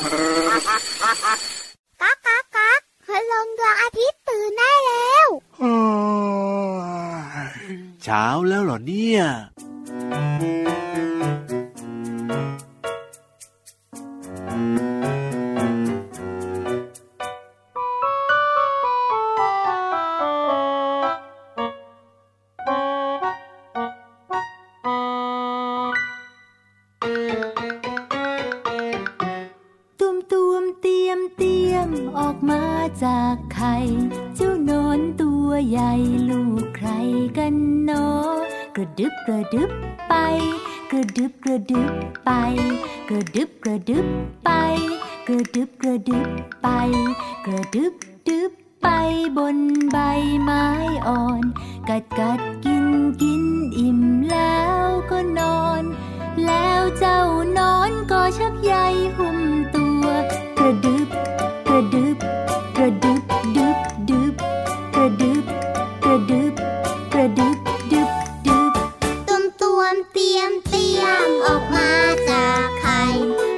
ก๊ากก๊ากก๊ากพระลงดวงอาทิตย์ตื่นได้แล้วเช้าแล้วเหรอเนี่ยกระดึบไปกระดึบกระดึบไปกระดึบกระดึบไปกระดึบกระดึบไปกระดึบดึบไปบนใบไม้อ่อนกัดกัดกินกินอิ่มแล้วก็นอนแล้วเจ้านอนก็ชักใยหุ้มตัวกระดึบกระดึบกระดึบดึบดึบกระดึบกระดึบกระดึบออกมาจากไข่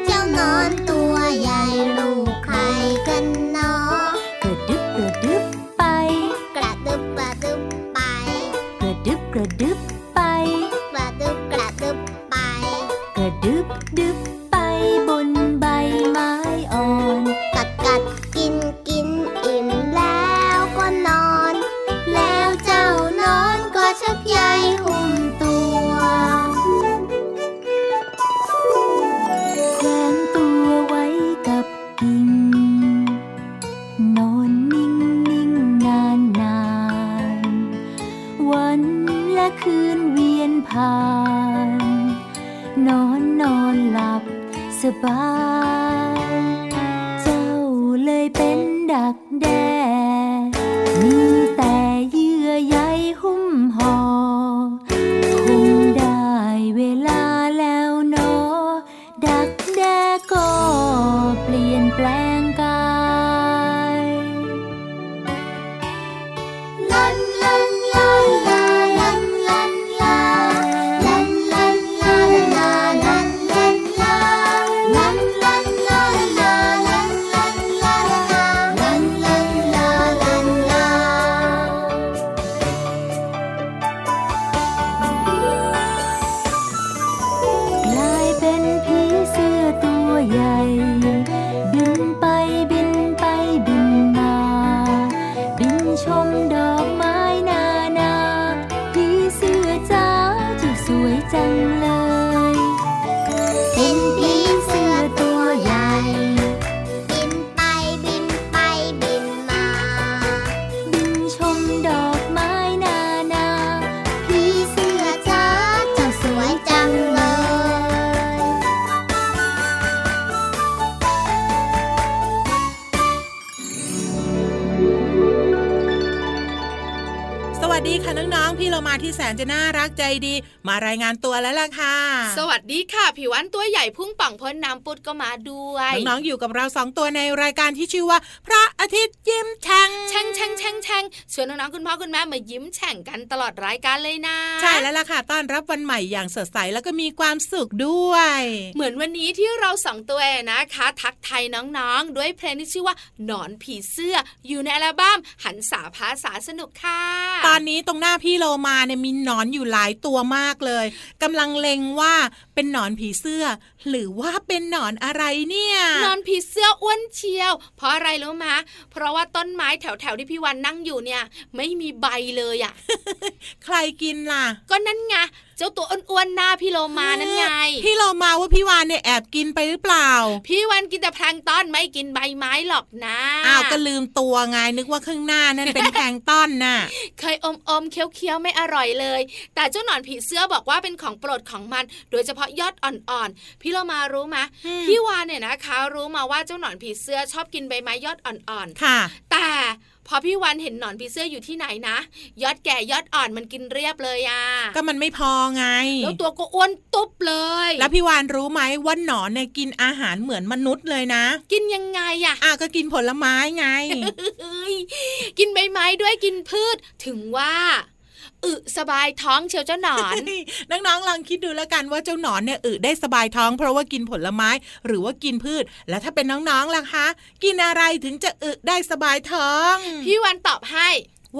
เจ้านอนตัวใหญ่ลูกไข่กันเนาะกระดึบกระดึบไปกระดึบกระดึบไปกระดึบกระดึบไปกระดึบกระดึบไปกระดึบดึบไปบนใบไม้อ่อนกัดกัดกินกินอิ่มแล้วก็นอนแล้วเจ้านอนก็ชักใยหุ้มนอนนอนหลับสบายเจ้าเลยเป็นดักแด้มีแต่เยื่อใยหุ้มห่อคงได้เวลาแล้วเนาะดักแด้ก็เปลี่ยนแปลงกายลันลันลันลันที่แสนจะน่ารักใจดีมารายงานตัวแล้วล่ะค่ะสวัสดีค่ะผิวอันตัวใหญ่พุ่งป่องพ้นน้ำปุดก็มาด้วยน้องๆอยู่กับเรา2ตัวในรายการที่ชื่อว่าพระอาทิตย์ยิ้มแฉ่งแฉ่งแฉ่งแฉ่งแฉ่งชวนน้องๆคุณพ่อคุณแม่มายิ้มแฉ่งกันตลอดรายการเลยนะใช่แล้วล่ะค่ะต้อนรับวันใหม่อย่างสดใสแล้วก็มีความสุขด้วยเหมือนวันนี้ที่เรา2ตัวนะคะทักไทยน้องๆด้วยเพลงที่ชื่อว่าหนอนผีเสื้ออยู่ในอัลบั้มหันษาภาษาสนุกค่ะตอนนี้ตรงหน้าพี่โลมามีหนอนอยู่หลายตัวมากเลยกำลังเล็งว่าเป็นหนอนผีเสื้อหรือว่าเป็นหนอนอะไรเนี่ยหนอนผีเสื้ออ้วนเชียวเพราะอะไรรู้มะเพราะว่าต้นไม้แถวๆที่พี่วันนั่งอยู่เนี่ยไม่มีใบเลยอ่ะ ใครกินล่ะก็นั่นไงเจ้าตัวอ้วนๆหน้าพี่โลมานั่นไงพี่โลมาว่าพี่วานเนี่ยแอบกินไปหรือเปล่าพี่วานกินแต่แพลงต้อนไม่กินใบไม้หรอกนะอ้าวก็ลืมตัวไงนึกว่าข้างหน้านั่น เป็นแพลงต้อนน่ะ เคยอมๆเคี้ยวๆไม่อร่อยเลยแต่เจ้าหนอนผีเสื้อบอกว่าเป็นของโปรดของมันโดยเฉพาะยอดอ่อนๆพี่โลมารู้มะพี่วานเนี่ยนะคะรู้มาว่าเจ้าหนอนผีเสื้อชอบกินใบไม้ยอดอ่อนๆค่ะแต่พอพี่วันเห็นหนอนผีเสื้ออยู่ที่ไหนนะยอดแก่ยอดอ่อนมันกินเรียบเลยอ่ะก็มันไม่พอไงแล้วตัวก็อ้วนตุ๊บเลยแล้วพี่วันรู้ไหมว่าหนอนเนี่ยกินอาหารเหมือนมนุษย์เลยนะกินยังไงอ่ะก็กินผลไม้ไง กินใบไม้ด้วยกินพืชถึงว่า อึสบายท้องเชียวเจ้าหนอนน้องๆลองคิดดูแล้วกันว่าเจ้าหนอนเนี่ยอึได้สบายท้องเพราะว่ากินผลไม้หรือว่ากินพืชแล้วถ้าเป็นน้องๆล่ะคะกินอะไรถึงจะอึได้สบายท้องพี่วันตอบให้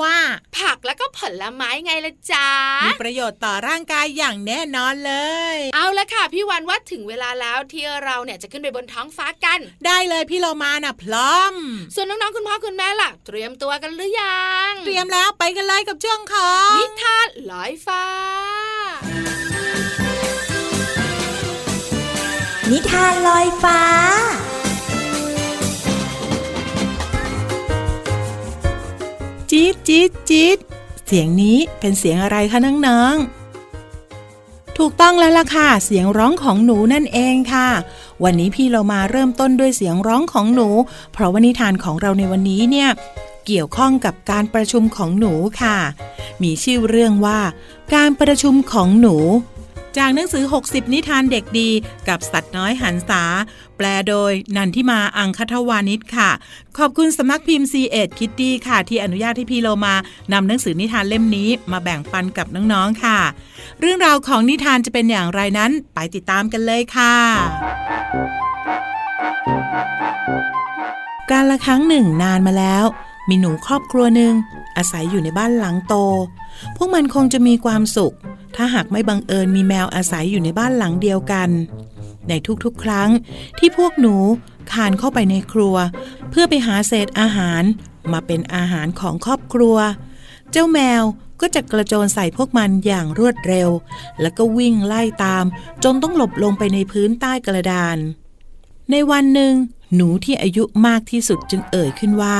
ว่าผักแล้วก็ผลไม้ไงล่ะจ๊ะมีประโยชน์ต่อร่างกายอย่างแน่นอนเลยเอาละค่ะพี่วันว่าถึงเวลาแล้วที่เราเนี่ยจะขึ้นไปบนท้องฟ้ากันได้เลยพี่เรามานะพร้อมส่วนน้องๆคุณพ่อคุณแม่ล่ะเตรียมตัวกันหรือยังเตรียมแล้วไปกันเลยกับช่วงของนิทานลอยฟ้านิทานลอยฟ้าจี๊ดจี๊ดจี๊ดเสียงนี้เป็นเสียงอะไรคะน้องๆถูกต้องแล้วล่ะค่ะเสียงร้องของหนูนั่นเองค่ะวันนี้พี่เรามาเริ่มต้นด้วยเสียงร้องของหนูเพราะว่านิทานของเราในวันนี้เนี่ยเกี่ยวข้องกับการประชุมของหนูค่ะมีชื่อเรื่องว่าการประชุมของหนูจากหนังสือ60นิทานเด็กดีกับสัตว์น้อยหันษาแปลโดยนันทิมาอังคทวานิชค่ะขอบคุณสำนักพิมพ์ C.Ed Kitty ค่ะที่อนุญาตให้พี่โลมานำหนังสือนิทานเล่มนี้มาแบ่งปันกับน้องๆค่ะเรื่องราวของนิทานจะเป็นอย่างไรนั้นไปติดตามกันเลยค่ะกาลครั้งหนึ่งนานมาแล้วมีหนูครอบครัวหนึ่งอาศัยอยู่ในบ้านหลังโตพวกมันคงจะมีความสุขถ้าหากไม่บังเอิญมีแมวอาศัยอยู่ในบ้านหลังเดียวกันในทุกๆครั้งที่พวกหนูคานเข้าไปในครัวเพื่อไปหาเศษอาหารมาเป็นอาหารของครอบครัวเจ้าแมวก็จะกระโจนใส่พวกมันอย่างรวดเร็วแล้วก็วิ่งไล่ตามจนต้องหลบลงไปในพื้นใต้กระดานในวันหนึ่งหนูที่อายุมากที่สุดจึงเอ่ยขึ้นว่า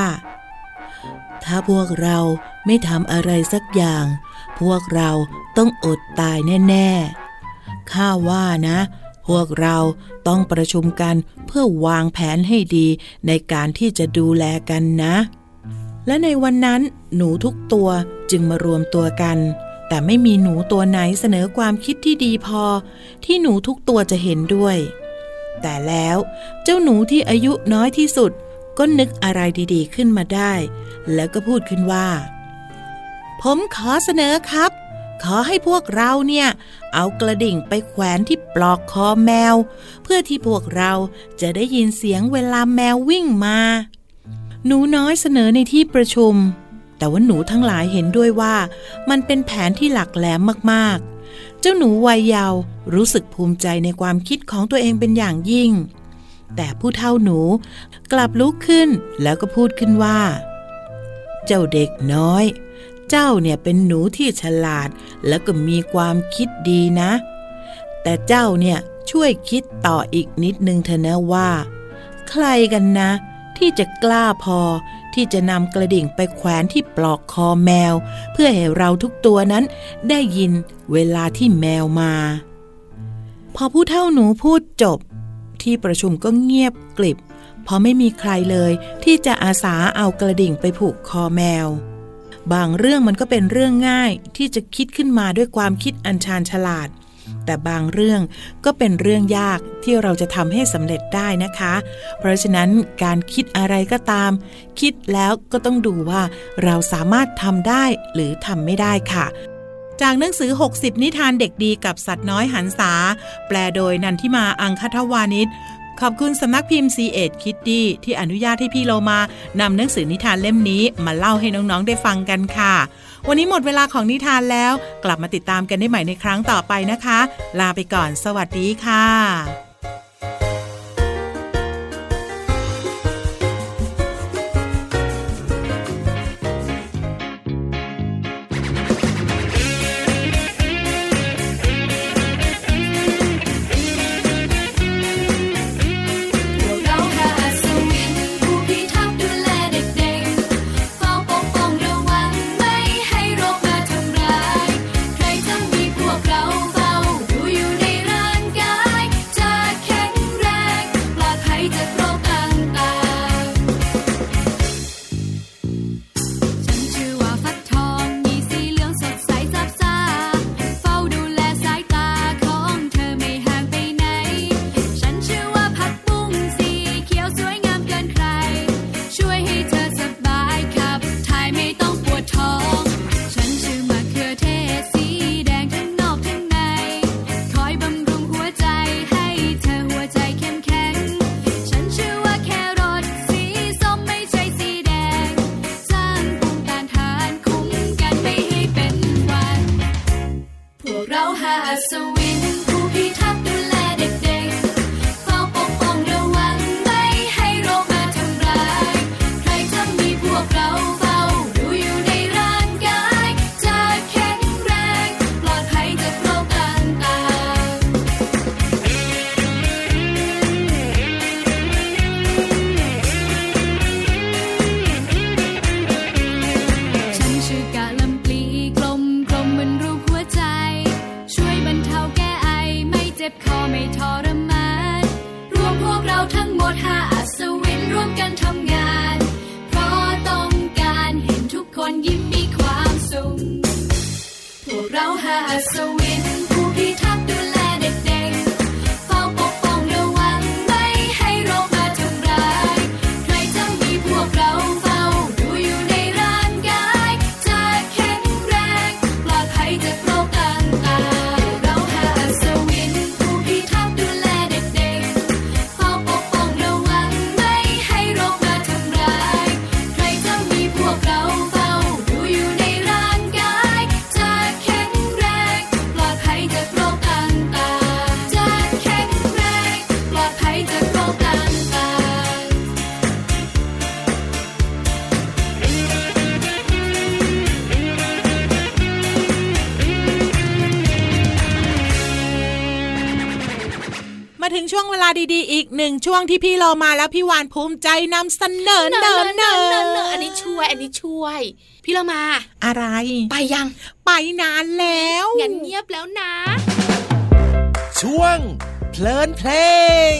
ถ้าพวกเราไม่ทำอะไรสักอย่างพวกเราต้องอดตายแน่ๆข้าว่านะพวกเราต้องประชุมกันเพื่อวางแผนให้ดีในการที่จะดูแลกันนะและในวันนั้นหนูทุกตัวจึงมารวมตัวกันแต่ไม่มีหนูตัวไหนเสนอความคิดที่ดีพอที่หนูทุกตัวจะเห็นด้วยแต่แล้วเจ้าหนูที่อายุน้อยที่สุดก็นึกอะไรดีๆขึ้นมาได้แล้วก็พูดขึ้นว่าผมขอเสนอครับขอให้พวกเราเนี่ยเอากระดิ่งไปแขวนที่ปลอกคอแมวเพื่อที่พวกเราจะได้ยินเสียงเวลาแมววิ่งมาหนูน้อยเสนอในที่ประชุมแต่ว่าหนูทั้งหลายเห็นด้วยว่ามันเป็นแผนที่หลักแหลมมากๆเจ้าหนูวัยเยาว์รู้สึกภูมิใจในความคิดของตัวเองเป็นอย่างยิ่งแต่ผู้เฒ่าหนูกลับลุกขึ้นแล้วก็พูดขึ้นว่าเจ้าเด็กน้อยเจ้าเนี่ยเป็นหนูที่ฉลาดแล้วก็มีความคิดดีนะแต่เจ้าเนี่ยช่วยคิดต่ออีกนิดนึงเถอะนะว่าใครกันนะที่จะกล้าพอที่จะนำกระดิ่งไปแขวนที่ปลอกคอแมวเพื่อให้เราทุกตัวนั้นได้ยินเวลาที่แมวมาพอผู้เฒ่าหนูพูดจบที่ประชุมก็เงียบกริบเพราะไม่มีใครเลยที่จะอาสาเอากระดิ่งไปผูกคอแมวบางเรื่องมันก็เป็นเรื่องง่ายที่จะคิดขึ้นมาด้วยความคิดอันชาญฉลาดแต่บางเรื่องก็เป็นเรื่องยากที่เราจะทำให้สำเร็จได้นะคะเพราะฉะนั้นการคิดอะไรก็ตามคิดแล้วก็ต้องดูว่าเราสามารถทำได้หรือทำไม่ได้ค่ะจากหนังสือ60นิทานเด็กดีกับสัตว์น้อยหันษาแปลโดยนันทิมาอังคทวานิชขอบคุณสำนักพิมพ์ C.Ed Kitty ที่อนุญาตให้พี่โลมานำหนังสือนิทานเล่มนี้มาเล่าให้น้องๆได้ฟังกันค่ะวันนี้หมดเวลาของนิทานแล้วกลับมาติดตามกันได้ใหม่ในครั้งต่อไปนะคะลาไปก่อนสวัสดีค่ะ ท่าอัศวินร่วมกันทำงานเพราะต้องการเห็นทุกคนยิ้มมีความสุขพวกเราท่าอัศวินผู้พิทักษ์ดูแลเด็กๆเฝ้าปกป้องระวังไม่ให้โรคมาทำร้ายใครจะมีพวกเราเฝ้าดูอยู่ในร่างกายจะแข็งแรงปลอดภัยจากโรคต่างๆถึงช่วงเวลาดีๆอีกหนึ่งช่วงที่พี่เรามาแล้วพี่วานภูมิใจนำเสนออันนี้ช่วยพี่เรามาอะไรไปยังไปนานแล้วเงียบๆแล้วนะช่วงเพลินเพลง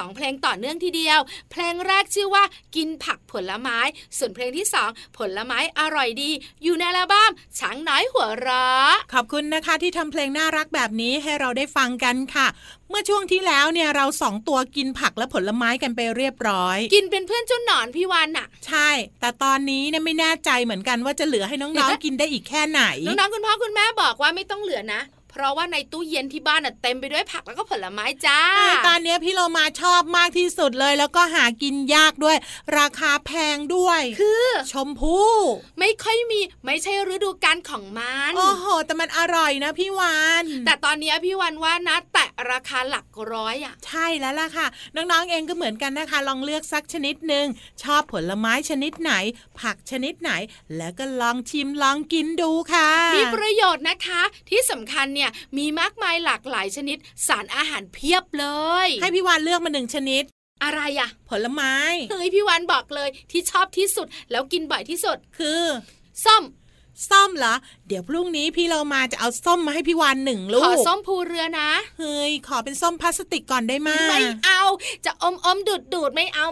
สองเพลงต่อเนื่องทีเดียวเพลงแรกชื่อว่ากินผักผลไม้ส่วนเพลงที่สองผลไม้อร่อยดีอยู่ในอัลบั้มช้างน้อยหัวเราะขอบคุณนะคะที่ทำเพลงน่ารักแบบนี้ให้เราได้ฟังกันค่ะเมื่อช่วงที่แล้วเนี่ยเราสองตัวกินผักและผลไม้กันไปเรียบร้อยกินเป็นเพื่อนเจ้าหนอนพี่วานน่ะใช่แต่ตอนนี้เนี่ยไม่แน่ใจเหมือนกันว่าจะเหลือให้น้องๆกินได้อีกแค่ไหนน้องๆคุณพ่อคุณแม่บอกว่าไม่ต้องเหลือนะ เพราะว่าในตู้เย็นที่บ้านน่ะเต็มไปด้วยผักแล้วก็ผลไม้จ้าตอนนี้พี่โลมาชอบมากที่สุดเลยแล้วก็หากินยากด้วยราคาแพงด้วยคือชมพู่ไม่ค่อยมีไม่ใช่ฤดูกาลของมันโอ้โหแต่มันอร่อยนะพี่วานแต่ตอนนี้พี่วานว่านะแตะราคาหลักร้อยอ่ะใช่แล้วล่ะค่ะน้องๆเองก็เหมือนกันนะคะลองเลือกสักชนิดนึงชอบผลไม้ชนิดไหนผักชนิดไหนแล้วก็ลองชิมลองกินดูค่ะมีประโยชน์นะคะที่สำคัญเนี่ยมีมากมายหลากหลายชนิดสารอาหารเพียบเลยให้พี่วานเลือกมาหนึ่งชนิดอะไรอะผลไม้เฮ้ยพี่วานบอกเลยที่ชอบที่สุดแล้วกินบ่อยที่สุดคือส้มเหรอเดี๋ยวพรุ่งนี้พี่เรามาจะเอาส้มมาให้พี่วานหนึ่งลูกขอส้มภูเรือนะเฮ้ยขอเป็นส้มพลาสติกก่อนได้ไหมไม่เอาจะอมดูดไม่เอา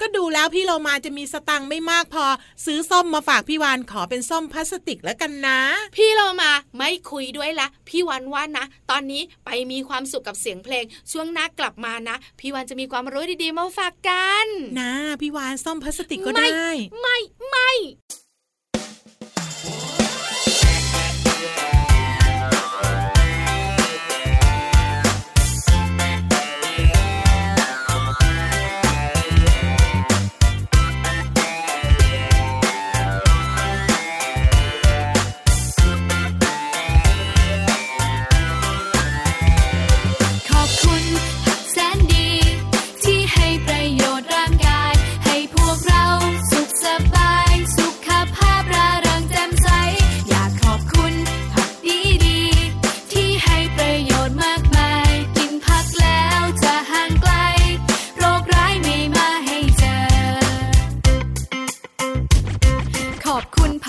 ก็ดูแล้วพี่เรามาจะมีสตังค์ไม่มากพอซื้อส้มมาฝากพี่วานขอเป็นส้มพลาสติกแล้วกันนะพี่เรามาไม่คุยด้วยละพี่วานว่านะตอนนี้ไปมีความสุขกับเสียงเพลงช่วงหน้ากลับมานะพี่วานจะมีความรู้ดีๆมาฝากกันนะพี่วานส้มพลาสติกก็ได้ไม่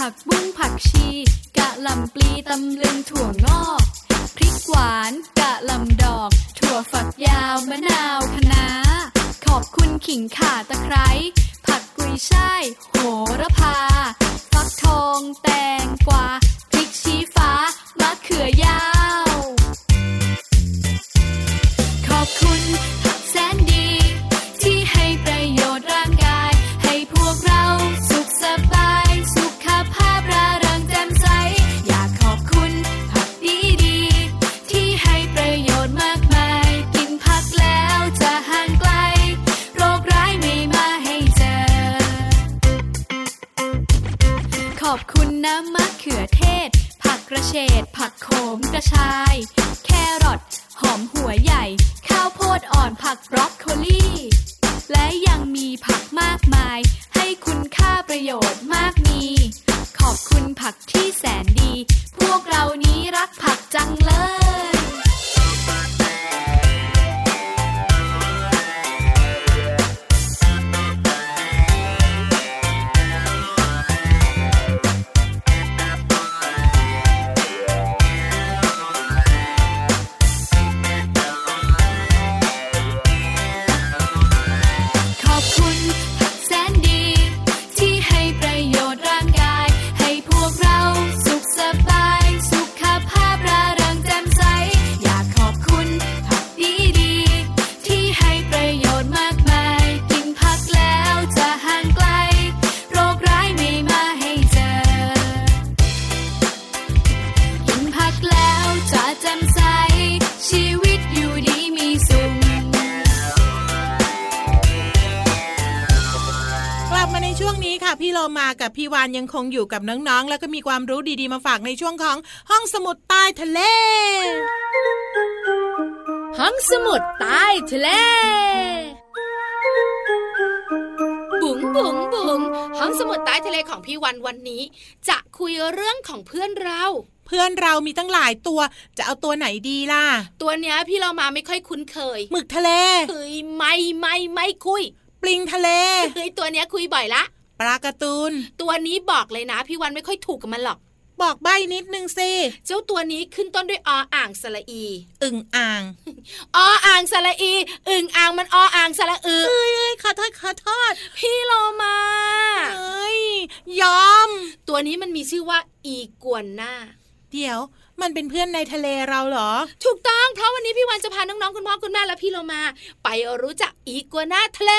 ผักบุ้งผักชีกะหล่ำปลีตำลึงถั่วงอกพริกหวานกะหล่ำดอกถั่วฝักยาวมะนาวคะน้าขอบคุณขิงข่าตะไคร้ผักกุยช่ายโหระพาฟักทองแตงกวาพริกชี้ฟ้ามะเขือยาวขอบคุณผักแสนดีที่ให้ประโยชน์ร่างกายให้พวกเราสุขสบายขอบคุณน้ำมะเขือเทศผักกระเฉดผักโขมกระชายแครอทหอมหัวใหญ่ข้าวโพดอ่อนผักบรอกโคลีและยังมีผักมากมายให้คุณค่าประโยชน์มากมีขอบคุณผักที่แสนดีพวกเรานี้รักผักจังเลยพี่โลมากับพี่วานยังคงอยู่กับน้องๆแล้วก็มีความรู้ดีๆมาฝากในช่วงของห้องสมุดใต้ทะเลห้องสมุดใต้ทะเลบุ๋งบุ๋งบุ๋งห้องสมุดใต้ทะเลของพี่วานวันนี้จะคุยเรื่องของเพื่อนเรามีตั้งหลายตัวจะเอาตัวไหนดีล่ะตัวเนี้ยพี่โลมาไม่ค่อยคุ้นเคยหมึกทะเลเฮ้ยไม่คุยปลิงทะเลเฮ้ยตัวเนี้ยคุยบ่อยละปลาการ์ตูนตัวนี้บอกเลยนะพี่วันไม่ค่อยถูกกับมันหรอกบอกใบ้นิดนึงสิเจ้าตัวนี้ขึ้นต้นด้วยออ่างสระอีอึ่งอ่างออ่างสระอีอึ่งอ่างมันออ่างสระอือเอ้ยขอโทษพี่โลมาเอ้ยยอมตัวนี้มันมีชื่อว่าอีกัวน่าเดี๋ยว มันเป็นเพื่อนในทะเลเราเหรอถูกต้องเพราะวันนี้พี่วันจะพาน้องๆคุณพ่อคุณแม่และพี่โลมาไปรู้จักอีกัวน่าทะเล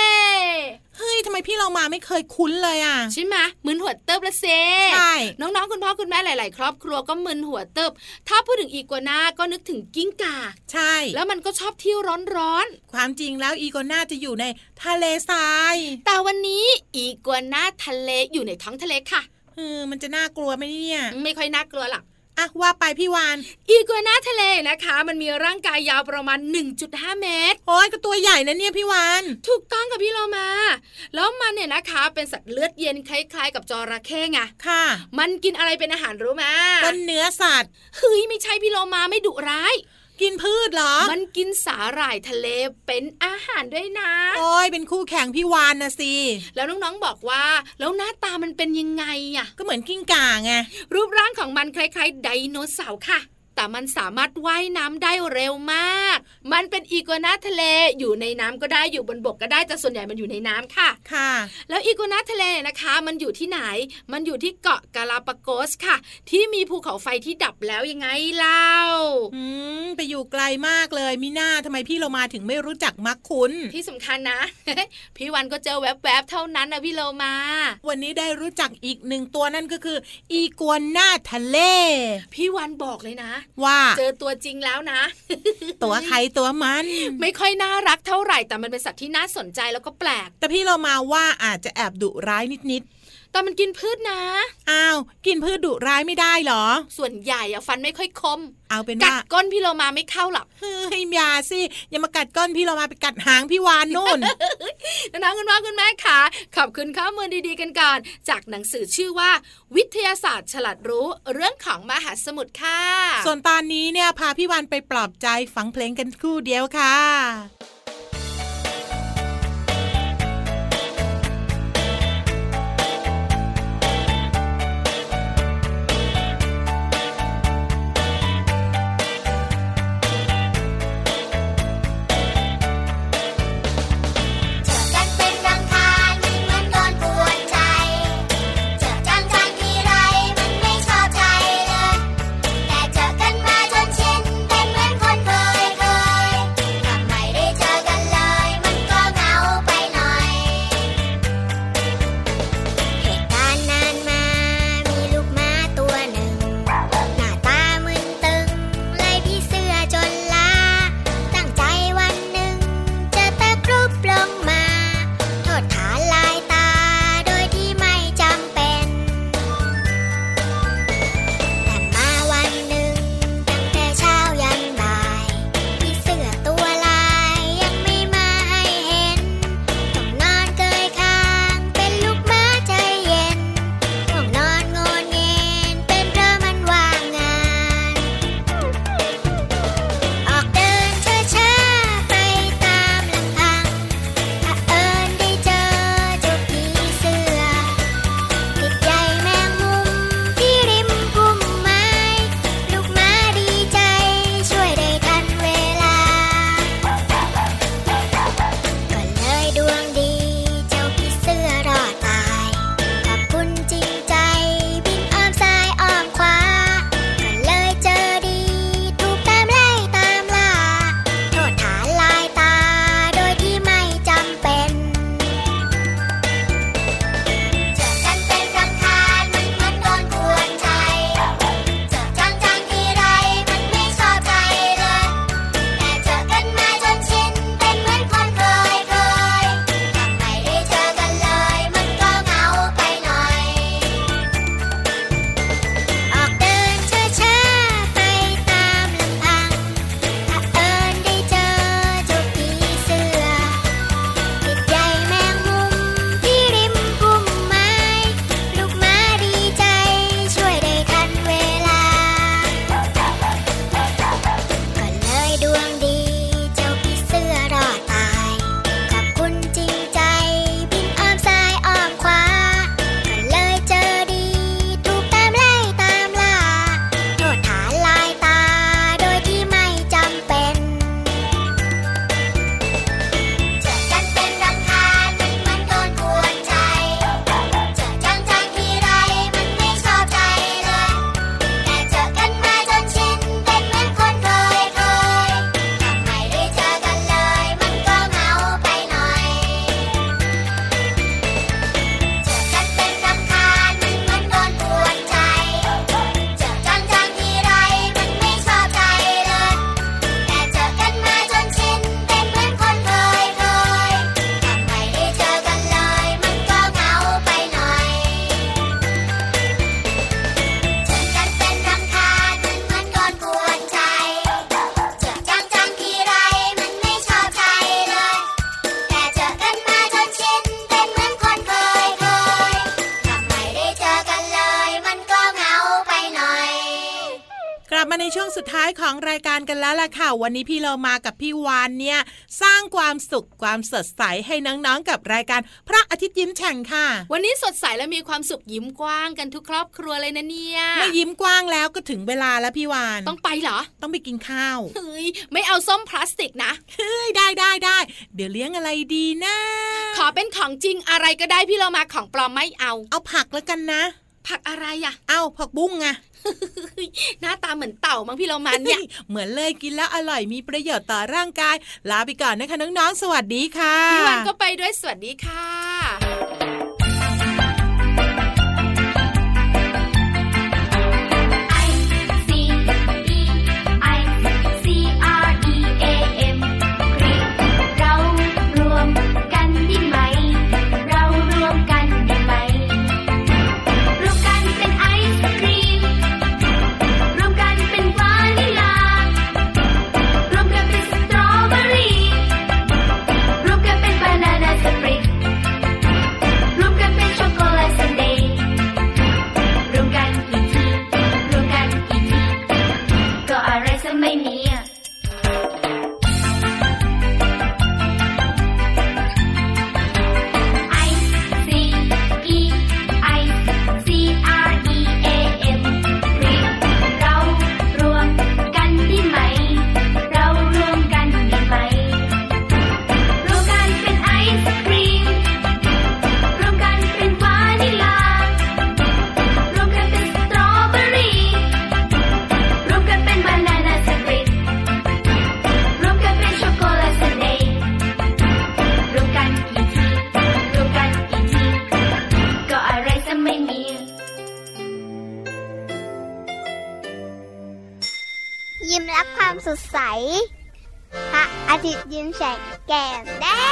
เฮ้ยทำไมพี่เรามาไม่เคยคุ้นเลยอ่ะใช่ไหมมึนหัวเติบละเซ่ใช่น้องๆคุณพ่อคุณแม่หลายๆครอบครัวก็มึนหัวเติบถ้าพูดถึงอีกัวน่าก็นึกถึงกิ้งก่าใช่แล้วมันก็ชอบเที่ยวร้อนๆความจริงแล้วอีกัวน่าจะอยู่ในทะเลทรายแต่วันนี้อีกัวน่าทะเลอยู่ในท้องทะเลค่ะมันจะน่ากลัวไหมเนี่ยไม่ค่อยน่ากลัวหรอกอ่ะว่าไปพี่วานอีกัวน่าทะเลนะคะมันมีร่างกายยาวประมาณ 1.5 เมตรโอ้ยก็ตัวใหญ่นะเนี่ยพี่วานถูกต้องกับพี่โลมาแล้วมันเนี่ยนะคะเป็นสัตว์เลือดเย็นคล้ายๆกับจระเข้ไงค่ะมันกินอะไรเป็นอาหารรู้ไหมเป็นเนื้อสัตว์เฮ้ยไม่ใช่พี่โลมาไม่ดุร้ายกินพืชเหรอมันกินสาหร่ายทะเลเป็นอาหารด้วยนะโอ้ยเป็นคู่แข่งพี่วานนะสิแล้วน้องๆบอกว่าแล้วหน้าตามันเป็นยังไงอ่ะก็เหมือนกิ้งก่าไงรูปร่างของมันคล้ายๆไดโนเสาร์ค่ะแต่มันสามารถว่ายน้ำได้เร็วมากมันเป็นอีกัวน่าทะเลอยู่ในน้ำก็ได้อยู่บนบกก็ได้แต่ส่วนใหญ่มันอยู่ในน้ำค่ะค่ะแล้วอีกัวน่าทะเลนะคะมันอยู่ที่ไหนมันอยู่ที่เกาะกาลาปากอสค่ะที่มีภูเขาไฟที่ดับแล้วยังไงเล่าไปอยู่ไกลมากเลยมิน่าทำไมพี่โลมาถึงไม่รู้จักมักคุ้นที่สำคัญนะ พี่วันก็เจอแวบๆเท่านั้นนะพี่โลมาวันนี้ได้รู้จักอีกหนึ่งตัวนั่นก็คืออีกัวน่าทะเลพี่วันบอกเลยนะว่าเจอตัวจริงแล้วนะ ตัวใครตัวมันไม่ค่อยน่ารักเท่าไหร่แต่มันเป็นสัตว์ที่น่าสนใจแล้วก็แปลกแต่พี่เรามาว่าอาจจะแอบดุร้ายนิดๆแต่มันกินพืชนะอ้าวกินพืชดุร้ายไม่ได้หรอส่วนใหญ่อะฟันไม่ค่อยคมเอาเป็นว่ากัดก้นพี่เรามาไม่เข้าหรอกเฮ้ยยาสิอย่ามากัดก้นพี่เรามาไปกัดหางพี่วานนู่น น้องๆคุณพ่อคุณแม่ค่ะขอบคุณข้อมูลดีๆกันก่อนจากหนังสือชื่อว่าวิทยาศาสตร์ฉลาดรู้เรื่องของมหาสมุทรค่ะส่วนตอนนี้เนี่ยพาพี่วานไปปลอบใจฟังเพลงกันครู่เดียวค่ะ ของรายการกันแล้วล่ะค่ะวันนี้พี่เรามากับพี่วานเนี่ยสร้างความสุขความสดใสให้น้องๆกับรายการพระอาทิตย์ยิ้มแฉ่งค่ะวันนี้สดใสและมีความสุขยิ้มกว้างกันทุกครอบครัวเลยนะเนี่ยไม่ยิ้มกว้างแล้วก็ถึงเวลาแล้วพี่วานต้องไปเหรอต้องไปกินข้าวเฮ้ยไม่เอาส้มพลาสติกนะเฮ้ยได้เดี๋ยวเลี้ยงอะไรดีนะขอเป็นของจริงอะไรก็ได้พี่เรามาของปลอมไม่เอาผักแล้วกันนะผักอะไรอ่ะเอาผักบุ้งไงหน้าตาเหมือนเต่ามั้งพี่เรามันเนี่ยเหมือนเลยกินแล้วอร่อยมีประโยชน์ต่อร่างกายลาไปก่อนนะคะน้องๆสวัสดีค่ะพี่วันก็ไปด้วยสวัสดีค่ะยิ้มรับความสดใสพระอาทิตย์ยิ้มแฉกแก้มแดง